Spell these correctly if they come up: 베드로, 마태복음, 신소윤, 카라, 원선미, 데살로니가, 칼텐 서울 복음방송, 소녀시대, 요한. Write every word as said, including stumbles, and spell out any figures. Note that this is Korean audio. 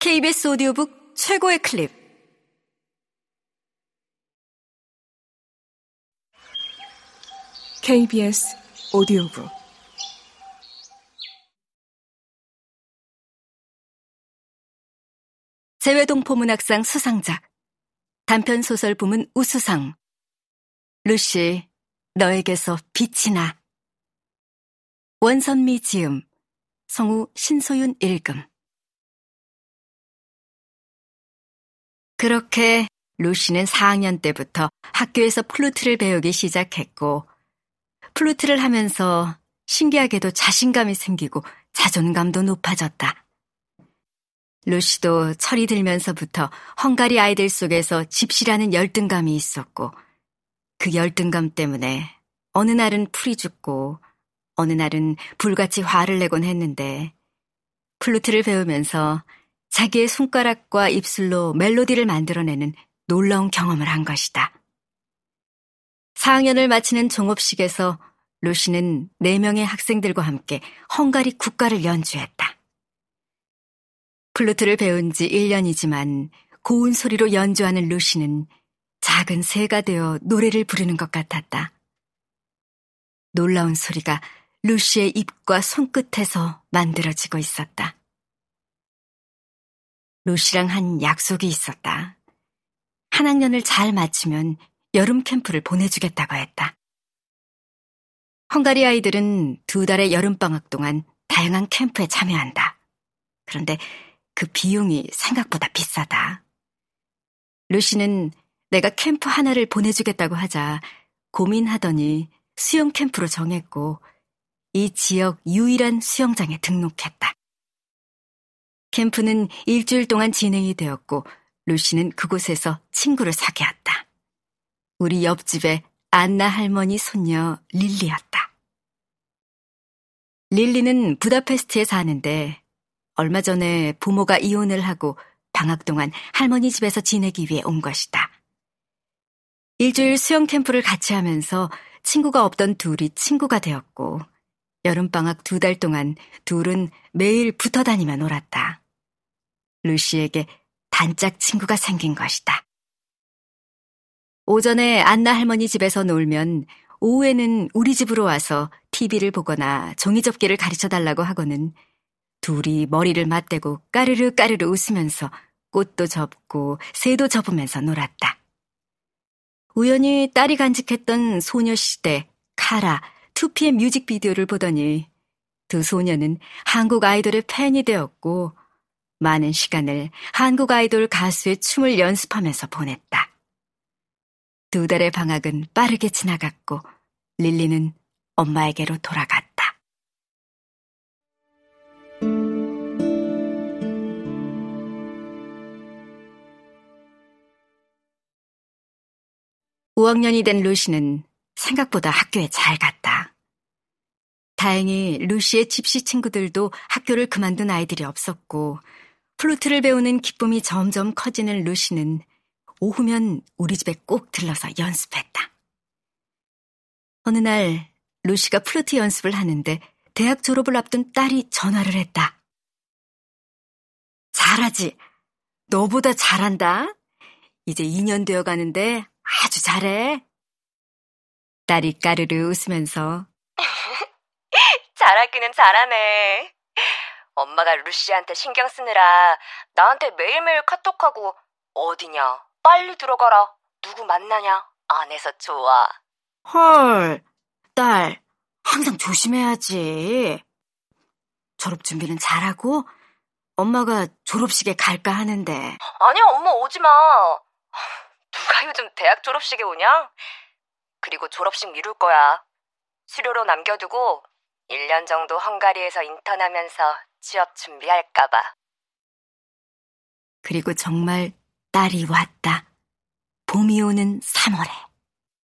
케이비에스 오디오북 최고의 클립. 케이비에스 오디오북 재외동포문학상 수상작, 단편소설 부문 우수상, 루시, 너에게서 빛이 나. 원선미 지음, 성우 신소윤 읽음. 그렇게 루시는 사 학년 때부터 학교에서 플루트를 배우기 시작했고, 플루트를 하면서 신기하게도 자신감이 생기고 자존감도 높아졌다. 루시도 철이 들면서부터 헝가리 아이들 속에서 집시라는 열등감이 있었고, 그 열등감 때문에 어느 날은 풀이 죽고 어느 날은 불같이 화를 내곤 했는데, 플루트를 배우면서 자기의 손가락과 입술로 멜로디를 만들어내는 놀라운 경험을 한 것이다. 사 학년을 마치는 종업식에서 루시는 네 명의 학생들과 함께 헝가리 국가를 연주했다. 플루트를 배운 지 일 년이지만 고운 소리로 연주하는 루시는 작은 새가 되어 노래를 부르는 것 같았다. 놀라운 소리가 루시의 입과 손끝에서 만들어지고 있었다. 루시랑 한 약속이 있었다. 한 학년을 잘 마치면 여름 캠프를 보내주겠다고 했다. 헝가리 아이들은 두 달의 여름방학 동안 다양한 캠프에 참여한다. 그런데 그 비용이 생각보다 비싸다. 루시는 내가 캠프 하나를 보내주겠다고 하자 고민하더니 수영 캠프로 정했고, 이 지역 유일한 수영장에 등록했다. 캠프는 일주일 동안 진행이 되었고, 루시는 그곳에서 친구를 사귀었다. 우리 옆집의 안나 할머니 손녀 릴리였다. 릴리는 부다페스트에 사는데 얼마 전에 부모가 이혼을 하고 방학 동안 할머니 집에서 지내기 위해 온 것이다. 일주일 수영 캠프를 같이 하면서 친구가 없던 둘이 친구가 되었고, 여름방학 두 달 동안 둘은 매일 붙어 다니며 놀았다. 루시에게 단짝 친구가 생긴 것이다. 오전에 안나 할머니 집에서 놀면 오후에는 우리 집으로 와서 티비를 보거나 종이접기를 가르쳐달라고 하고는 둘이 머리를 맞대고 까르르 까르르 웃으면서 꽃도 접고 새도 접으면서 놀았다. 우연히 딸이 간직했던 소녀시대, 카라, 투피의 뮤직비디오를 보더니 두 소녀는 한국 아이돌의 팬이 되었고, 많은 시간을 한국 아이돌 가수의 춤을 연습하면서 보냈다. 두 달의 방학은 빠르게 지나갔고, 릴리는 엄마에게로 돌아갔다. 오 학년이 된 루시는 생각보다 학교에 잘 갔다. 다행히 루시의 집시 친구들도 학교를 그만둔 아이들이 없었고, 플루트를 배우는 기쁨이 점점 커지는 루시는 오후면 우리 집에 꼭 들러서 연습했다. 어느 날 루시가 플루트 연습을 하는데 대학 졸업을 앞둔 딸이 전화를 했다. 잘하지? 너보다 잘한다? 이제 이 년 되어 가는데 아주 잘해. 딸이 까르르 웃으면서 잘하기는 잘하네. 엄마가 루시한테 신경 쓰느라 나한테 매일매일 카톡하고 어디냐, 빨리 들어가라, 누구 만나냐 안 해서 좋아. 헐, 딸 항상 조심해야지. 졸업 준비는 잘하고 엄마가 졸업식에 갈까 하는데. 아니야, 엄마 오지마. 누가 요즘 대학 졸업식에 오냐? 그리고 졸업식 미룰 거야. 수료로 남겨두고 일 년 정도 헝가리에서 인턴하면서 취업 준비할까 봐. 그리고 정말 딸이 왔다. 봄이 오는 삼월에.